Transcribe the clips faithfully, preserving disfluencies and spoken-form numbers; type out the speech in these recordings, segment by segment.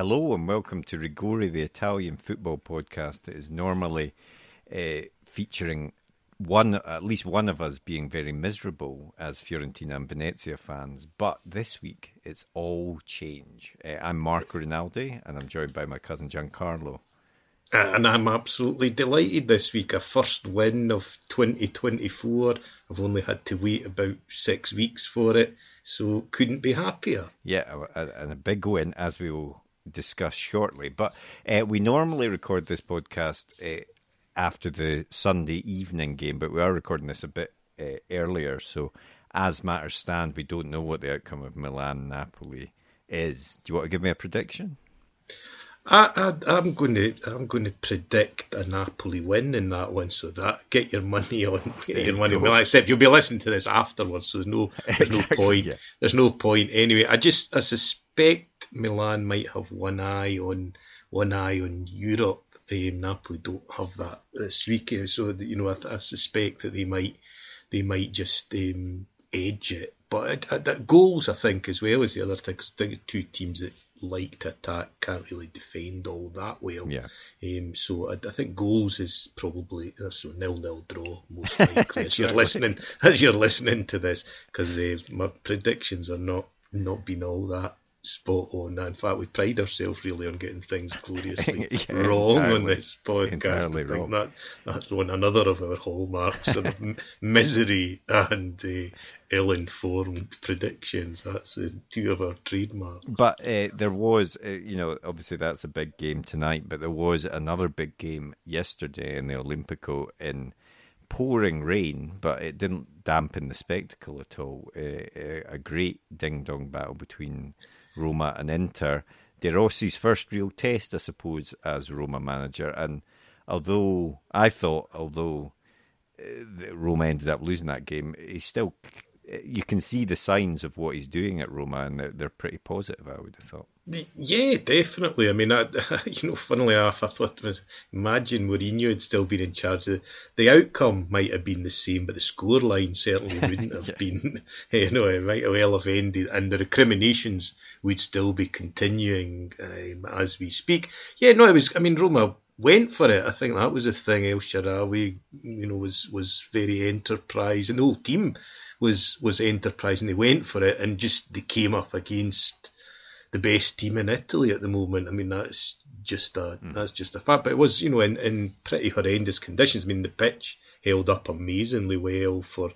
Hello and welcome to Rigore, the Italian football podcast that is normally uh, featuring one, at least one of us being very miserable as Fiorentina and Venezia fans. But this week, it's all change. Uh, I'm Marco Rinaldi and I'm joined by my cousin Giancarlo. And I'm absolutely delighted this week. A first win of twenty twenty-four. I've only had to wait about six weeks for it, so couldn't be happier. Yeah, and a big win, as we will discuss shortly. But uh, we normally record this podcast uh, after the Sunday evening game, but we are recording this a bit uh, earlier. So as matters stand, we don't know what the outcome of Milan-Napoli is. Do you want to give me a prediction? I, I, I'm going to I'm going to predict a Napoli win in that one, so that get your money on get your money. Well, except you'll be listening to this afterwards, so there's no there's exactly, no point. Yeah. There's no point anyway. I just I suspect Milan might have one eye on one eye on Europe. Um, Napoli don't have that this week, so you know I, I suspect that they might they might just um, edge it. But I, I, goals, I think, as well as the other thing, because I think two teams that like to attack can't really defend all that well. Yeah. Um, so I, I think goals is probably uh, so nil-nil draw most likely. Exactly. As you're listening, as you're listening to this, because uh, my predictions are not not been all that spot on. In fact, we pride ourselves really on getting things gloriously yeah, wrong entirely, on this podcast. I think wrong. that that's one another of our hallmarks sort of misery and uh, ill-informed predictions. That's uh, two of our trademarks. But uh, there was, uh, you know, obviously that's a big game tonight, but there was another big game yesterday in the Olympico in pouring rain, but it didn't dampen the spectacle at all. Uh, a great ding-dong battle between Roma and Inter. De Rossi's first real test, I suppose, as Roma manager. And although I thought, although uh, Roma ended up losing that game, he still, you can see the signs of what he's doing at Roma, and they're, they're pretty positive, I would have thought. Yeah, definitely. I mean, I, you know, funnily enough, I thought, imagine Mourinho had still been in charge. The, the outcome might have been the same, but the scoreline certainly wouldn't have yeah. been, you know, it might well have ended, and the recriminations would still be continuing um, as we speak. Yeah, no, it was, I mean, Roma went for it. I think that was the thing. El Shaarawy, you know, was, was very enterprising, and the whole team was, was enterprising. They went for it, and just they came up against the best team in Italy at the moment. I mean, that's just a mm. that's just a fact. But it was, you know, in, in pretty horrendous conditions. I mean, the pitch held up amazingly well for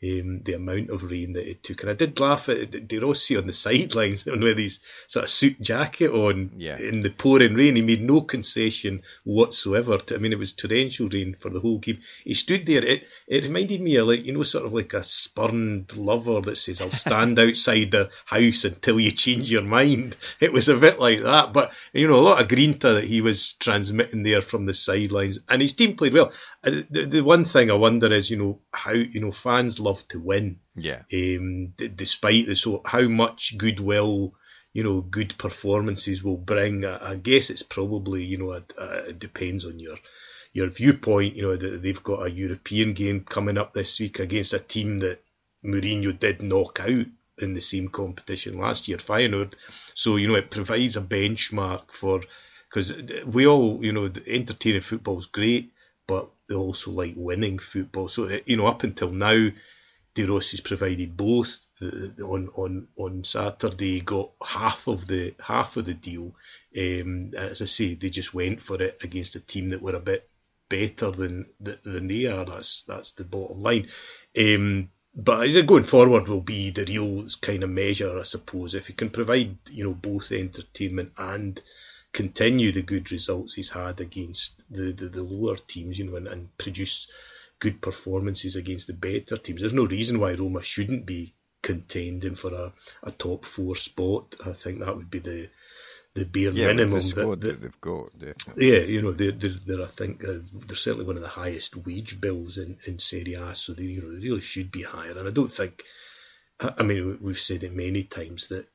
um, the amount of rain that it took. And I did laugh at De Rossi on the sidelines with his sort of suit jacket on yeah. in the pouring rain. He made no concession whatsoever. To, I mean, it was torrential rain for the whole game. He stood there. It it reminded me of, like, you know, sort of like a spurned lover that says, I'll stand outside the house until you change your mind. It was a bit like that. But, you know, a lot of grinta that he was transmitting there from the sidelines. And his team played well. And the, the one thing I wonder is, you know, how, you know, fans love Love to win, yeah. Um, d- despite the so, how much goodwill, you know, good performances will bring. I, I guess it's probably, you know, it, it depends on your your viewpoint. You know, they've got a European game coming up this week against a team that Mourinho did knock out in the same competition last year, Feyenoord. So, you know, it provides a benchmark for, because we all, you know, entertaining football is great, but they also like winning football. So, you know, up until now, De Rossi's provided both. On on on Saturday, he got half of the half of the deal. Um, as I say, they just went for it against a team that were a bit better than than they are. That's that's the bottom line. Um, but going forward will be the real kind of measure, I suppose. If he can provide, you know, both entertainment and continue the good results he's had against the, the, the lower teams, you know, and, and produce good performances against the better teams. There's no reason why Roma shouldn't be contending for a, a top four spot. I think that would be the the bare yeah, minimum. The that, that, that they've got. Definitely. Yeah, you know, they're, they're, they're I think, uh, they're certainly one of the highest wage bills in, in Serie A, so they, you know, they really should be higher. And I don't think I mean, we've said it many times that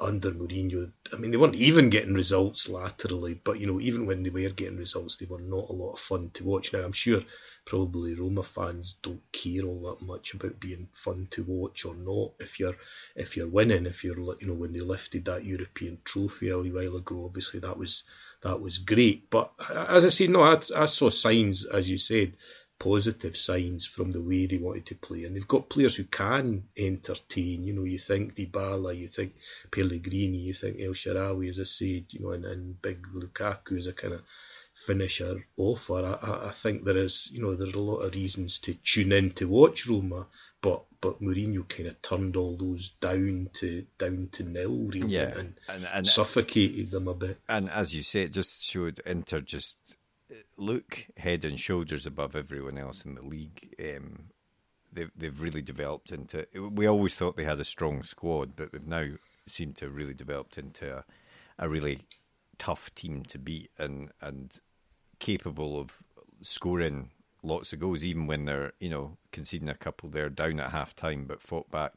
under Mourinho, I mean, they weren't even getting results laterally, but, you know, even when they were getting results, they were not a lot of fun to watch. Now, I'm sure probably Roma fans don't care all that much about being fun to watch or not if you're if you're winning. If you're, you know, when they lifted that European trophy a while ago, obviously that was that was great. But as I say, no, I, I saw signs, as you said, positive signs from the way they wanted to play, and they've got players who can entertain. You know, you think Dybala, you think Pellegrini, you think El Shaarawy, as I said, you know, and, and big Lukaku as a kind of finisher offer. I, I think there is, you know, there's a lot of reasons to tune in to watch Roma, but but Mourinho kind of turned all those down to down to nil, really, yeah, and, and, and suffocated them a bit. And as you say, it just showed Inter just look head and shoulders above everyone else in the league. Um, they've, they've really developed into... We always thought they had a strong squad, but they've now seemed to have really developed into a, a really tough team to beat and and capable of scoring lots of goals, even when they're, you know, conceding a couple there down at half-time, but fought back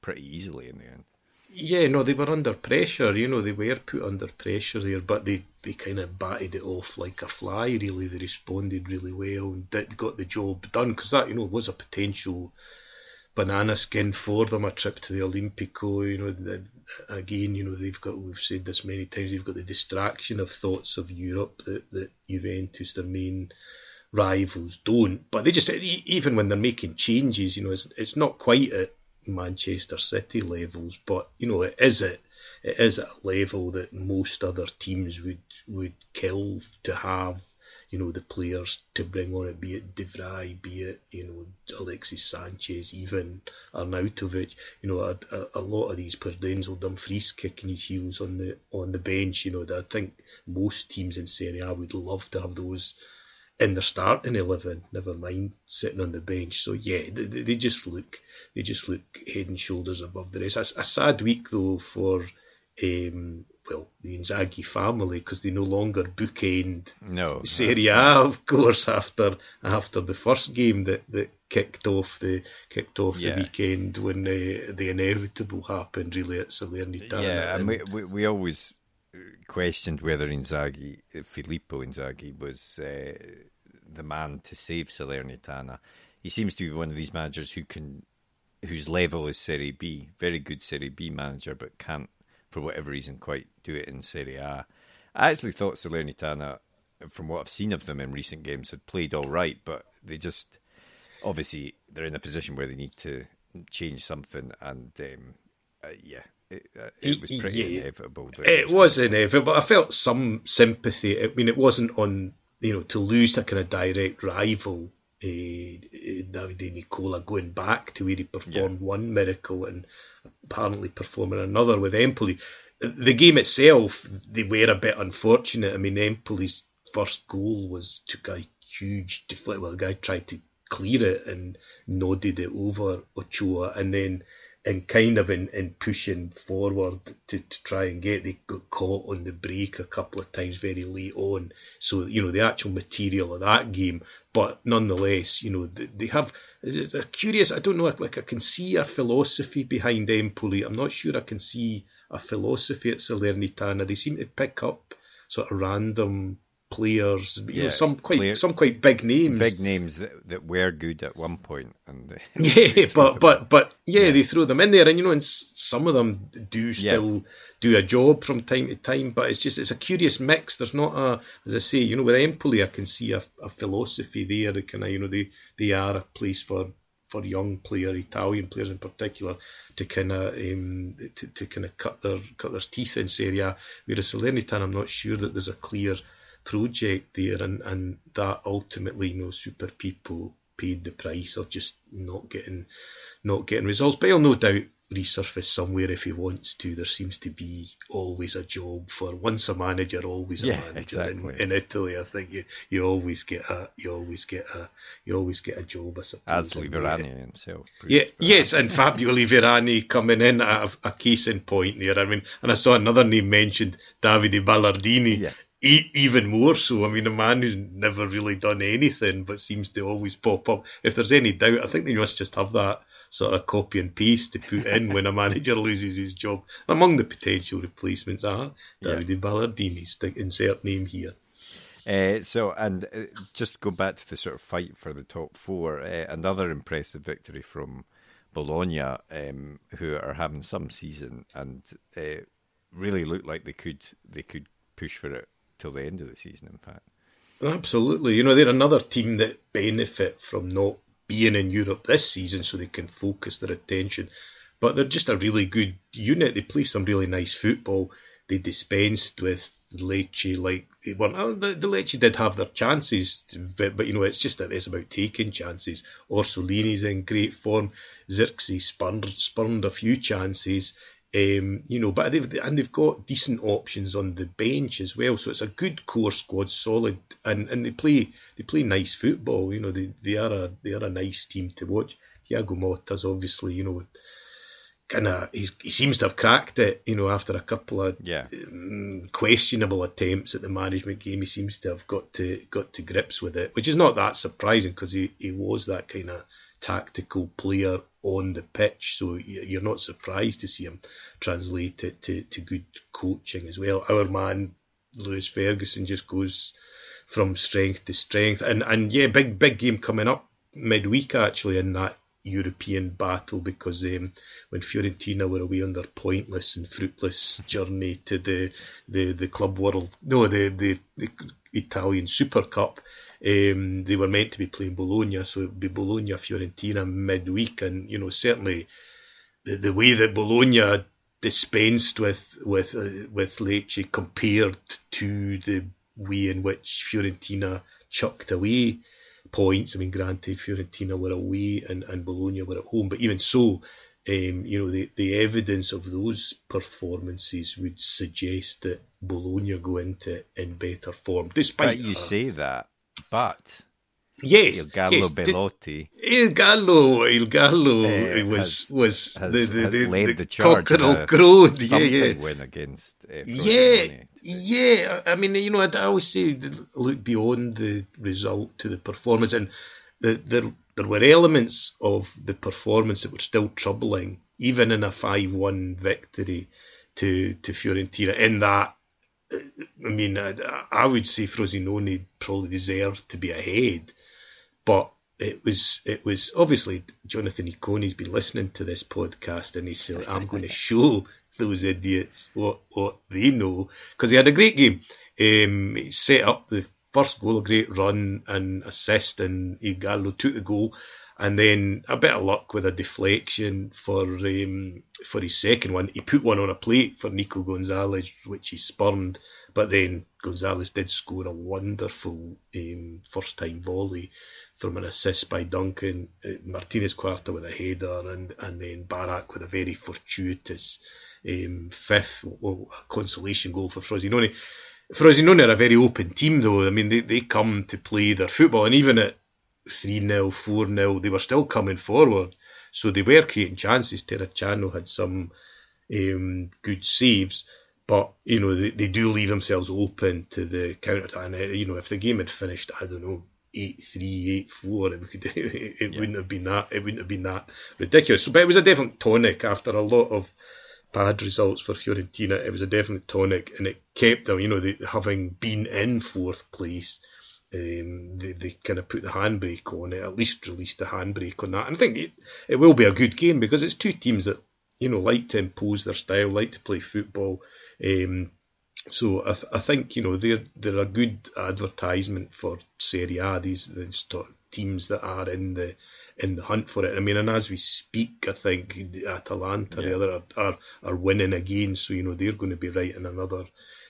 pretty easily in the end. Yeah, no, they were under pressure, you know, they were put under pressure there, but they, they kind of batted it off like a fly, really. They responded really well and did, got the job done, because that, you know, was a potential banana skin for them, a trip to the Olympico, you know. Again, you know, they've got, we've said this many times, they've got the distraction of thoughts of Europe that, that Juventus, their main rivals, don't. But they just, even when they're making changes, you know, it's, it's not quite a Manchester City levels, but you know, it is a, it is at a level that most other teams would would kill to have, you know, the players to bring on it, be it De Vrij, be it, you know, Alexis Sanchez, even Arnautovic, you know, a, a, a lot of these players, Denzel Dumfries kicking his heels on the on the bench, you know, that I think most teams in Serie A would love to have those in their starting eleven, never mind sitting on the bench. So yeah, they, they just look, they just look head and shoulders above the rest. A, a sad week though for, um, well, the Inzaghi family, because they no longer bookend no, Serie A, of course, after after the first game that, that kicked off the kicked off yeah. the weekend when the, the inevitable happened, really, at Salernitana. Yeah, and we, we we always questioned whether Inzaghi, Filippo Inzaghi, was uh, the man to save Salernitana. He seems to be one of these managers who can, whose level is Serie B, very good Serie B manager, but can't, for whatever reason, quite do it in Serie A. I actually thought Salernitana, from what I've seen of them in recent games, had played all right, but they just, obviously, they're in a position where they need to change something, and um, uh, yeah. It, uh, it was pretty yeah, inevitable. It, it was inevitable, but I felt some sympathy. I mean, it wasn't on, you know, to lose to a kind of direct rival, eh, David Nicola, going back to where he performed yeah. one miracle and apparently performing another with Empoli. The game itself, they were a bit unfortunate. I mean, Empoli's first goal was took a huge deflect. Well, the guy tried to clear it and nodded it over Ochoa, and then... and kind of in, in pushing forward to, to try and get, they got caught on the break a couple of times very late on. So, you know, the actual material of that game, but nonetheless, you know, they, they have, they're curious, I don't know, like I can see a philosophy behind Empoli. I'm not sure I can see a philosophy at Salernitana. They seem to pick up sort of random players, you yeah, know, some quite player, some quite big names, big names that, that were good at one point, and yeah, but but but yeah, yeah, they throw them in there, and you know, and some of them do still yeah. do a job from time to time, but it's just it's a curious mix. There's not a, as I say, you know, with Empoli, I can see a, a philosophy there. They kind of, you know, they they are a place for. for young player, Italian players in particular, to kind of um, to, to kind of cut their cut their teeth in Serie A. Whereas Salernitana, I'm not sure that there's a clear project there, and, and that ultimately, you know, super people paid the price of just not getting not getting results. But he'll no doubt resurface somewhere if he wants to. There seems to be always a job for once a manager, always a yeah, manager exactly. in, in Italy. I think you, you always get a you always get a you always get a job, I suppose. As Liverani himself. Yeah, Liverani. Yes, and Fabio Liverani coming in at a, a case in point there. I mean, and I saw another name mentioned, Davide Ballardini. Yeah. Even more so. I mean, a man who's never really done anything but seems to always pop up. If there's any doubt, I think they must just have that sort of copy and paste to put in when a manager loses his job. Among the potential replacements are David yeah. Ballardini's, to insert name here. Uh, so, and uh, just go back to the sort of fight for the top four, uh, another impressive victory from Bologna, um, who are having some season and uh, really look like they could they could push for it till the end of the season, in fact. Absolutely. You know, they're another team that benefit from not being in Europe this season so they can focus their attention. But they're just a really good unit. They play some really nice football. They dispensed with Lecce like they weren't. Oh, the, the Lecce did have their chances, but, but you know, it's just it's about taking chances. Orsolini's in great form. Xerxes spurned, spurned a few chances, um, you know. But they've and they've got decent options on the bench as well. So it's a good core squad, solid, and, and they play they play nice football. You know, they they are a they are a nice team to watch. Thiago Motta's obviously, you know. Kind of, he seems to have cracked it, you know, after a couple of yeah. um, questionable attempts at the management game. He seems to have got to got to grips with it, which is not that surprising because he, he was that kind of tactical player on the pitch. So you're not surprised to see him translate it to, to good coaching as well. Our man, Lewis Ferguson, just goes from strength to strength. And, and yeah, big, big game coming up midweek, actually, in that European battle, because um, when Fiorentina were away on their pointless and fruitless journey to the the, the club world, no, the, the, the Italian Super Cup, um, they were meant to be playing Bologna, so it would be Bologna Fiorentina midweek, and you know certainly the, the way that Bologna dispensed with with uh, with Lecce compared to the way in which Fiorentina chucked away points. I mean, granted, Fiorentina were away and, and Bologna were at home, but even so, um, you know, the, the evidence of those performances would suggest that Bologna go into it in better form. Despite but you that. say that, but yes, Il Gallo yes, Belotti, Il Gallo, Il Gallo uh, was has, was has, the the, the, the, the cockerel crowed, yeah, yeah, win against, uh, yeah. Germany. Yeah, I mean, you know, I always say look beyond the result to the performance, and the, there there were elements of the performance that were still troubling, even in a five one victory to to Fiorentina. In that, I mean, I, I would say Frosinone probably deserved to be ahead, but it was it was obviously Jonathan Iconi's been listening to this podcast, and he said, "I'm going to show those idiots what what they know," because he had a great game. Um, he set up the first goal, a great run and assist, and Igalo took the goal, and then a bit of luck with a deflection for um, for his second one. He put one on a plate for Nico Gonzalez, which he spurned, but then Gonzalez did score a wonderful um, first time volley from an assist by Duncan, uh, Martinez Quarta with a header, and and then Barak with a very fortuitous Um, fifth, well, a consolation goal for Frosinone. Frosinone are a very open team, though. I mean, they, they come to play their football, and even at three nil, four nil, they were still coming forward, so they were creating chances. Terracciano had some um, good saves, but, you know, they, they do leave themselves open to the counter. And, you know, if the game had finished, I don't know, eight three, eight four, it, could, it, it yeah. wouldn't have been that, it wouldn't have been that ridiculous. So, but it was a definite tonic after a lot of bad results for Fiorentina. It was a definite tonic, and it kept them, you know, they, having been in fourth place, um, they, they kind of put the handbrake on it, at least released the handbrake on that. And I think it, it will be a good game, because it's two teams that, you know, like to impose their style, like to play football. Um, so I, th- I think, you know, they're, they're a good advertisement for Serie A, these, these teams that are in the in the hunt for it. I mean, and as we speak, I think Atalanta yeah. the other are, are are winning again, so you know they're going to be right in another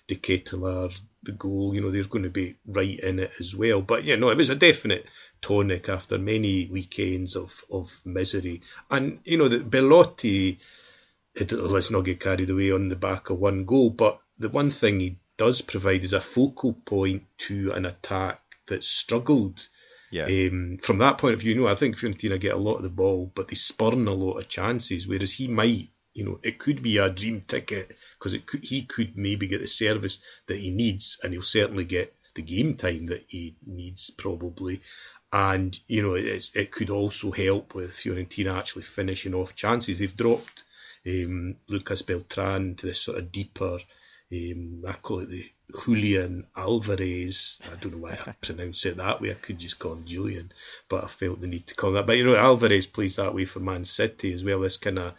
De Ketelaere goal. You know they're going to be right in it as well. But yeah, no, it was a definite tonic after many weekends of of misery. And you know that Belotti, it, let's not get carried away on the back of one goal, but the one thing he does provide is a focal point to an attack that struggled. Yeah. Um, from that point of view, you know, I think Fiorentina get a lot of the ball, but they spurn a lot of chances, whereas he might, you know, it could be a dream ticket, because it could, he could maybe get the service that he needs, and he'll certainly get the game time that he needs, probably. And, you know, it's, it could also help with Fiorentina actually finishing off chances. They've dropped um, Lucas Beltran to this sort of deeper, um, I call it the Julian Alvarez. I don't know why I pronounce it that way. I could just call him Julian, but I felt the need to call him that. But, you know, Alvarez plays that way for Man City as well, this kind of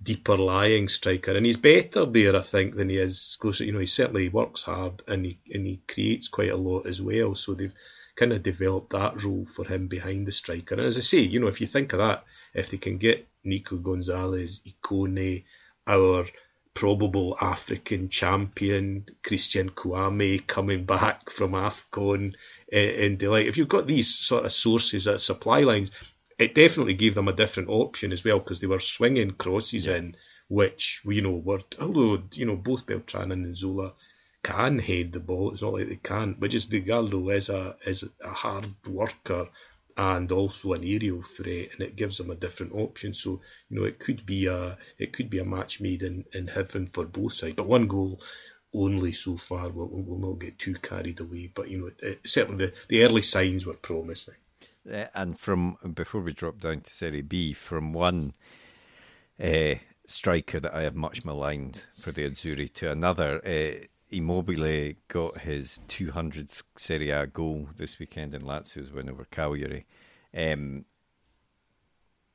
deeper lying striker. And he's better there, I think, than he is closer. You know, he certainly works hard and he, and he creates quite a lot as well. So they've kind of developed that role for him behind the striker. And as I say, you know, if you think of that, if they can get Nico Gonzalez, Ikone, our probable African champion, Christian Kouame coming back from AFCON and, and delight, if you've got these sort of sources at supply lines, it definitely gave them a different option as well, because they were swinging crosses yeah. in, which, you know, were, although, you know, both Beltran and Zola can head the ball. It's not like they can't, but just DiGallo is a is a hard worker and also an aerial threat, and it gives them a different option. So, you know, it could be a it could be a match made in, in heaven for both sides. But one goal only so far. We'll, we'll not get too carried away. But, you know, it, it, certainly the, the early signs were promising. And from before we drop down to Serie B, from one uh, striker that I have much maligned for the Azzurri to another. Uh, Immobile got his two hundredth Serie A goal this weekend in Lazio's win over Cagliari. Um,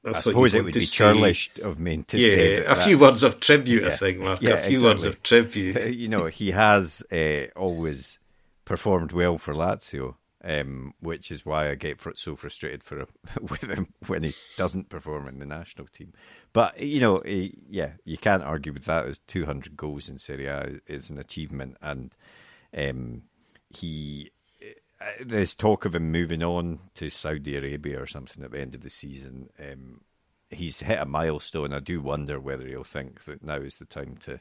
I, I suppose it would be churlish of me to yeah, say that, a few that, words of tribute, yeah, I think, Mark. Yeah, a few exactly. words of tribute. You know, he has uh, always performed well for Lazio, um, which is why I get so frustrated for him, with him when he doesn't perform in the national team. But, you know, he, yeah, you can't argue with that. As two hundred goals in Serie A is an achievement, and um, he there's talk of him moving on to Saudi Arabia or something at the end of the season. Um, he's hit a milestone. I do wonder whether he'll think that now is the time to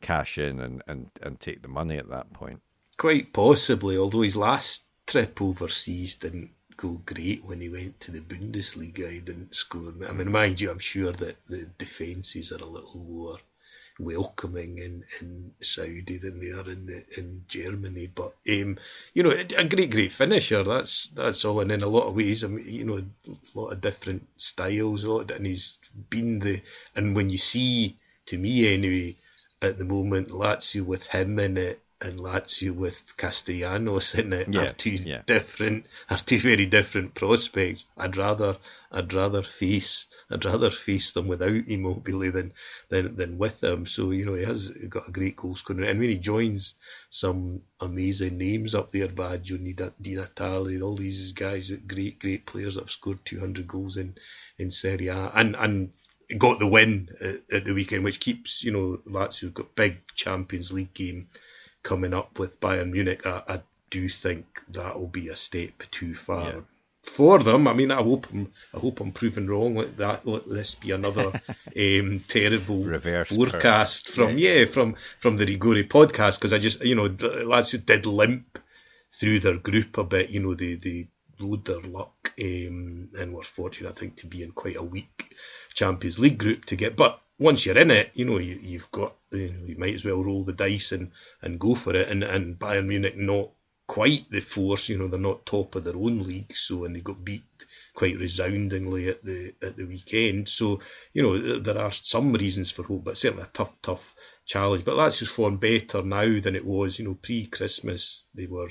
cash in and, and, and take the money at that point. Quite possibly, although his last trip overseas didn't go great when he went to the Bundesliga. He didn't score. I mean, mind you, I'm sure that the defences are a little more welcoming in, in Saudi than they are in the, in Germany. But um, you know, a great, great finisher. That's that's all. And in a lot of ways, I mean, you know, a lot of different styles. A lot of, and he's been the. And when you see, to me anyway, at the moment, Lazio with him in it. And Lazio with Castellanos in it yeah, are two yeah. different, are two very different prospects. I'd rather, I'd rather face, I'd rather face them without Immobile than, than, than with him. So, you know, he has got a great goal scoring, and when he joins some amazing names up there, Baggio, Di Natale, all these guys, great, great players that have scored two hundred goals in, in Serie A, and and. got the win at the weekend, which keeps, you know, Lazio got big Champions League game coming up with Bayern Munich. I, I do think that will be a step too far yeah. for them. I mean, I hope I'm, I hope I'm proven wrong. Let that let this be another um, terrible Reverse forecast curve. from yeah. yeah from from the Rigore podcast, because I just, you know, Lazio did limp through their group a bit. You know, they they rode their luck. Um, and we're fortunate, I think, to be in quite a weak Champions League group to get. But once you're in it, you know, you, you've got, you know, you might as well roll the dice and, and go for it. And, and Bayern Munich, not quite the force, you know, they're not top of their own league. So, and they got beat quite resoundingly at the at the weekend. So, you know, there are some reasons for hope, but certainly a tough, tough challenge. But Lazio's form better now than it was, you know, pre-Christmas. They were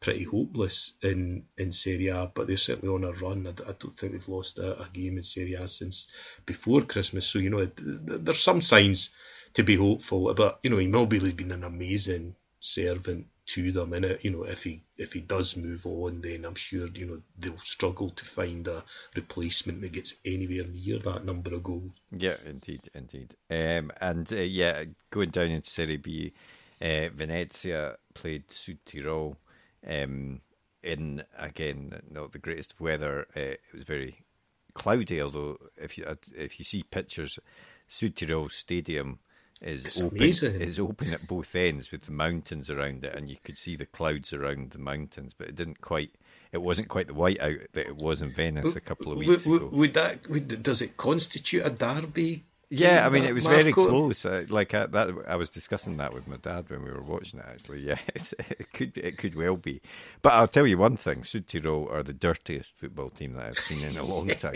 pretty hopeless in, in Serie A, but they're certainly on a run. I, I don't think they've lost a, a game in Serie A since before Christmas. So, you know, there's some signs to be hopeful. But, you know, Immobile's been an amazing servant to them. And, you know, if he if he does move on, then I'm sure, you know, they'll struggle to find a replacement that gets anywhere near that number of goals. Yeah, indeed, indeed. Um, and, uh, yeah, going down into Serie B, uh, Venezia played Südtirol. Um, in again, not the greatest of weather. Uh, it was very cloudy. Although, if you if you see pictures, Südtirol Stadium is it's open. Amazing. Is open at both ends with the mountains around it, and you could see the clouds around the mountains. But it didn't quite. It wasn't quite the whiteout that it was in Venice w- a couple of weeks w- w- ago. Would that would, does it constitute a derby Yeah, I mean, it was Marco. very close. Uh, like I, that, I was discussing that with my dad when we were watching it. Actually, yeah, it's, it could it could well be. But I'll tell you one thing: Südtirol are the dirtiest football team that I've seen in a long time.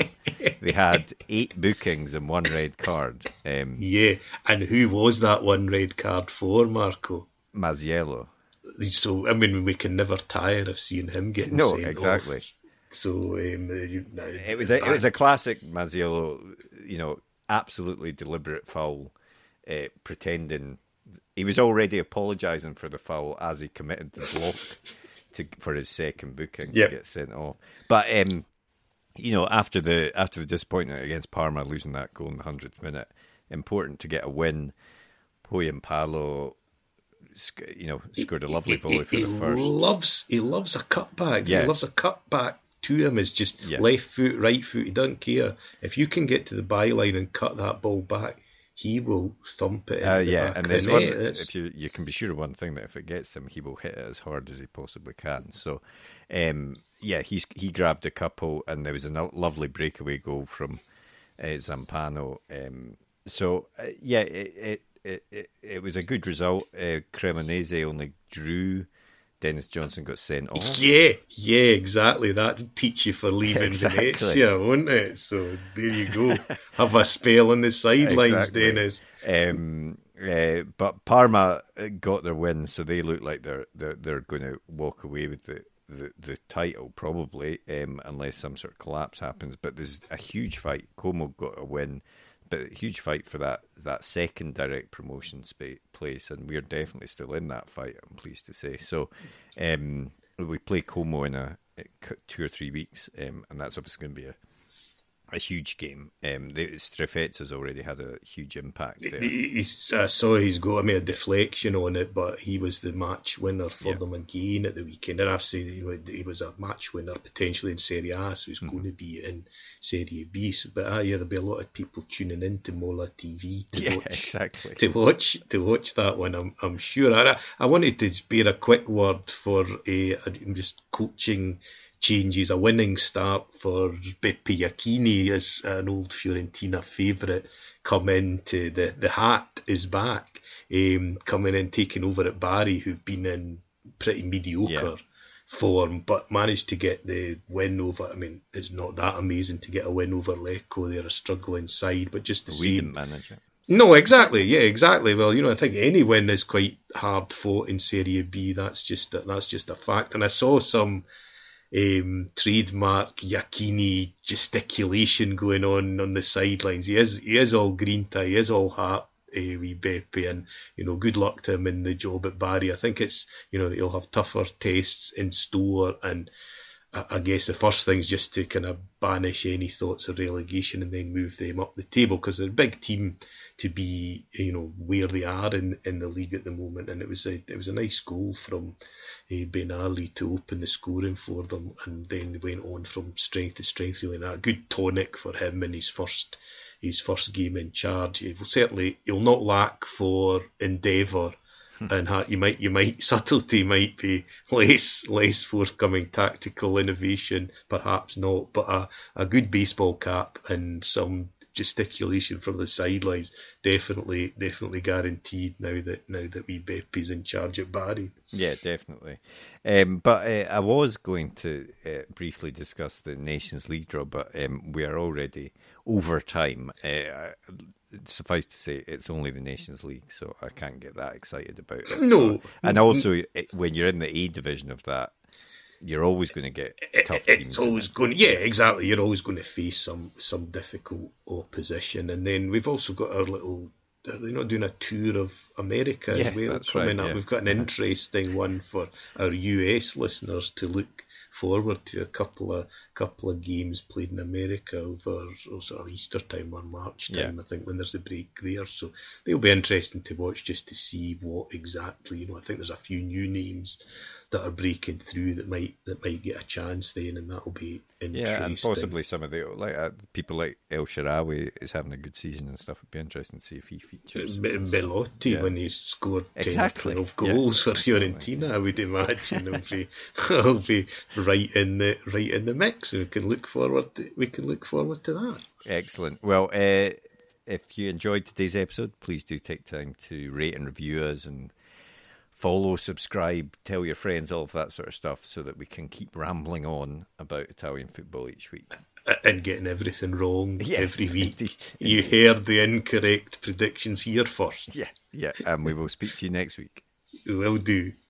They had eight bookings and one red card. Um, yeah, and who was that one red card for, Marco? Masiello. So I mean, we can never tire of seeing him getting no, sent exactly. off. So um, you, no, it was a, that, it was a classic Masiello, you know. Absolutely deliberate foul, uh, pretending he was already apologising for the foul as he committed the block to, for his second booking yep. to get sent off. But um, you know, after the after the disappointment against Parma, losing that goal in the hundredth minute, important to get a win. Poyampalo, you know, scored a lovely volley he, he, for the he first. Loves he loves a cutback. Yeah. He loves a cutback. To him is just yeah. left foot, right foot. He doesn't care. If you can get to the byline and cut that ball back, he will thump it. Uh, in the yeah, back. And there's one. If you you can be sure of one thing, that if it gets him, he will hit it as hard as he possibly can. So, um, yeah, he's he grabbed a couple, and there was a lovely breakaway goal from uh, Zampano. Um, so uh, yeah, it it, it it was a good result. Uh, Cremonese only drew. Dennis Johnson got sent off. Yeah, yeah, exactly. That'll teach you for leaving exactly. Venezia, won't it? So there you go. Have a spell on the sidelines, exactly. Dennis. Um, uh, but Parma got their win, so they look like they're they're, they're going to walk away with the, the, the title probably, um, unless some sort of collapse happens. But there's a huge fight. Como got a win, but a huge fight for that, that second direct promotion space, place, and we're definitely still in that fight, I'm pleased to say. So um, we play Como in a, a two or three weeks, um, and that's obviously going to be a a huge game. Um, Strefetz has already had a huge impact there. He's, I saw he's got I mean, a deflection on it, but he was the match winner for yeah. them again at the weekend. And I've said you know, he was a match winner potentially in Serie A, so he's mm-hmm. going to be in Serie B. So, but uh, yeah, there'll be a lot of people tuning in to Mola T V to yeah, watch exactly. to watch to watch that one. I'm I'm sure. And I I wanted to spare a quick word for a, a just coaching. Changes a winning start for Beppe Iachini as an old Fiorentina favourite come into the the hat is back um, coming in taking over at Bari, who've been in pretty mediocre yeah. form but managed to get the win over. I mean, it's not that amazing to get a win over Lecco. They're a struggling side, but just the we same didn't manage it. No, exactly. Yeah, exactly. Well, you know, I think any win is quite hard fought in Serie B. That's just a, that's just a fact. And I saw some. Um, trademark Iachini gesticulation going on on the sidelines. He is he is all grinta, he is all heart, eh, wee Beppe, and you know, good luck to him in the job at Bari. I think it's you know he'll have tougher tests in store, and I, I guess the first thing's just to kind of banish any thoughts of relegation and then move them up the table because they're a big team to be you know where they are in in the league at the moment. And it was a it was a nice goal from. Benali to open the scoring for them, and then they went on from strength to strength. Really, and a good tonic for him in his first his first game in charge. He will certainly he'll not lack for endeavour, and you might you might subtlety might be less less forthcoming, tactical innovation perhaps not, but a, a good baseball cap and some gesticulation from the sidelines definitely definitely guaranteed now that now that wee Beppe's in charge at Bari. Yeah, definitely. Um, but uh, I was going to uh, briefly discuss the Nations League draw, but um, we are already over time. Uh, suffice to say, it's only the Nations League, so I can't get that excited about it. No. And also, when you're in the A division of that, you're always going to get tough teams. It's always going to, yeah, exactly. You're always going to face some some difficult opposition. And then we've also got our little... They're not doing a tour of America yeah, as well coming right, up. Yeah. We've got an interesting one for our U S listeners to look forward to. A couple of couple of games played in America over sort of Easter time or March time, yeah. I think, when there's a break there. So they'll be interesting to watch just to see what exactly. You know, I think there's a few new names that are breaking through that might that might get a chance then, and that'll be interesting. Yeah, and possibly some of the like uh, people like El Shaarawy is having a good season and stuff. It'd be interesting to see if he features. B- Belotti yeah. when he scored exactly. ten or twelve goals yeah. for Fiorentina, I would imagine he'll be he'll be right in the right in the mix, and we can look forward to, we can look forward to that. Excellent. Well, uh, If you enjoyed today's episode, please do take time to rate and review us and follow, subscribe, tell your friends, all of that sort of stuff, so that we can keep rambling on about Italian football each week. And getting everything wrong yes, every week. Indeed, indeed. You heard the incorrect predictions here first. Yeah, yeah, and we will speak to you next week. Will do.